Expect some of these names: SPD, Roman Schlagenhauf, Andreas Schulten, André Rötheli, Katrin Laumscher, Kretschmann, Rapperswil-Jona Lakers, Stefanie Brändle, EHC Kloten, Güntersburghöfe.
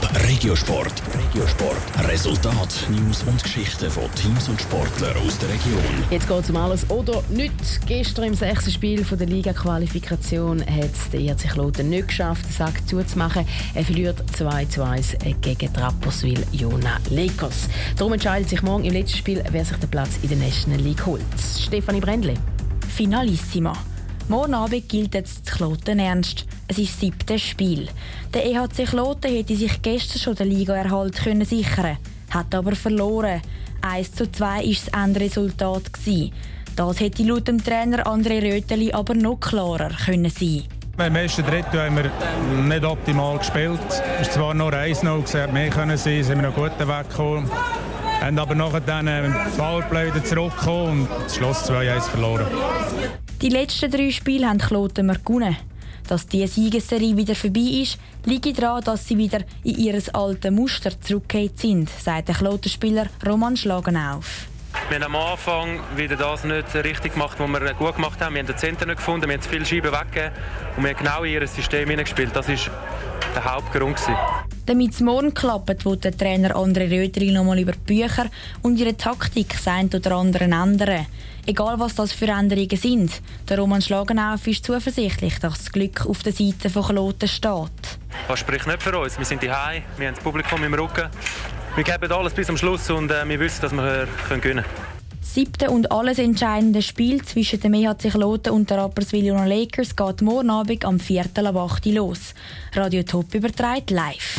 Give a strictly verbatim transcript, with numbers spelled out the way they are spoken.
Top Regiosport. Regiosport. Resultat, News und Geschichten von Teams und Sportlern aus der Region. Jetzt geht es um alles oder nichts. Gestern im sechsten Spiel von der Liga-Qualifikation hat es der E H C Kloten nicht geschafft, den Sack zuzumachen. Er verliert zwei zu eins gegen Rapperswil-Jona Lakers. Darum entscheidet sich morgen im letzten Spiel, wer sich den Platz in der National League holt. Stefanie Brändle. Finalissima. Morgen Abend gilt jetzt Kloten ernst. Es ist das siebte Spiel. Der E H C Kloten hätte sich gestern schon den Ligaerhalt können sichern, hat aber verloren. eins zu zwei war das Endresultat gewesen. Das hätte laut dem Trainer André Rötheli aber noch klarer können sein. Im ersten Drittel haben wir nicht optimal gespielt. Es war zwar nur eins zu null, es hätte mehr können sein, sind wir noch gut weggekommen. Haben aber nachher dann im Ballplay wieder zurückgekommen und das Schluss zwei zu eins verloren. Die letzten drei Spiele haben Kloten gewonnen. Dass diese Siegesserie wieder vorbei ist, liegt daran, dass sie wieder in ihr altes Muster zurückgekehrt sind, sagt der Klotenspieler Roman Schlagenhauf. Wir haben am Anfang wieder das nicht richtig gemacht, was wir gut gemacht haben. Wir haben den Zentner nicht gefunden, wir haben zu viele Scheiben weggegeben und wir haben genau in ihr System hineingespielt. Das war der Hauptgrund. Damit es morgen klappt, will der Trainer André Rötheli nochmal über die Bücher und ihre Taktik sein oder anderen ändern. Egal was das für Änderungen sind, der Roman Schlagenhauf ist zuversichtlich, dass das Glück auf der Seite von Kloten steht. Das spricht nicht für uns. Wir sind daheim, wir haben das Publikum im Rücken. Wir geben alles bis zum Schluss und äh, wir wissen, dass wir gewinnen können. Das siebte und alles entscheidende Spiel zwischen dem E H C Kloten und der Rapperswil-Jona Lakers geht morgen Abend am Viertel ab acht Uhr los. Radio Top überträgt live.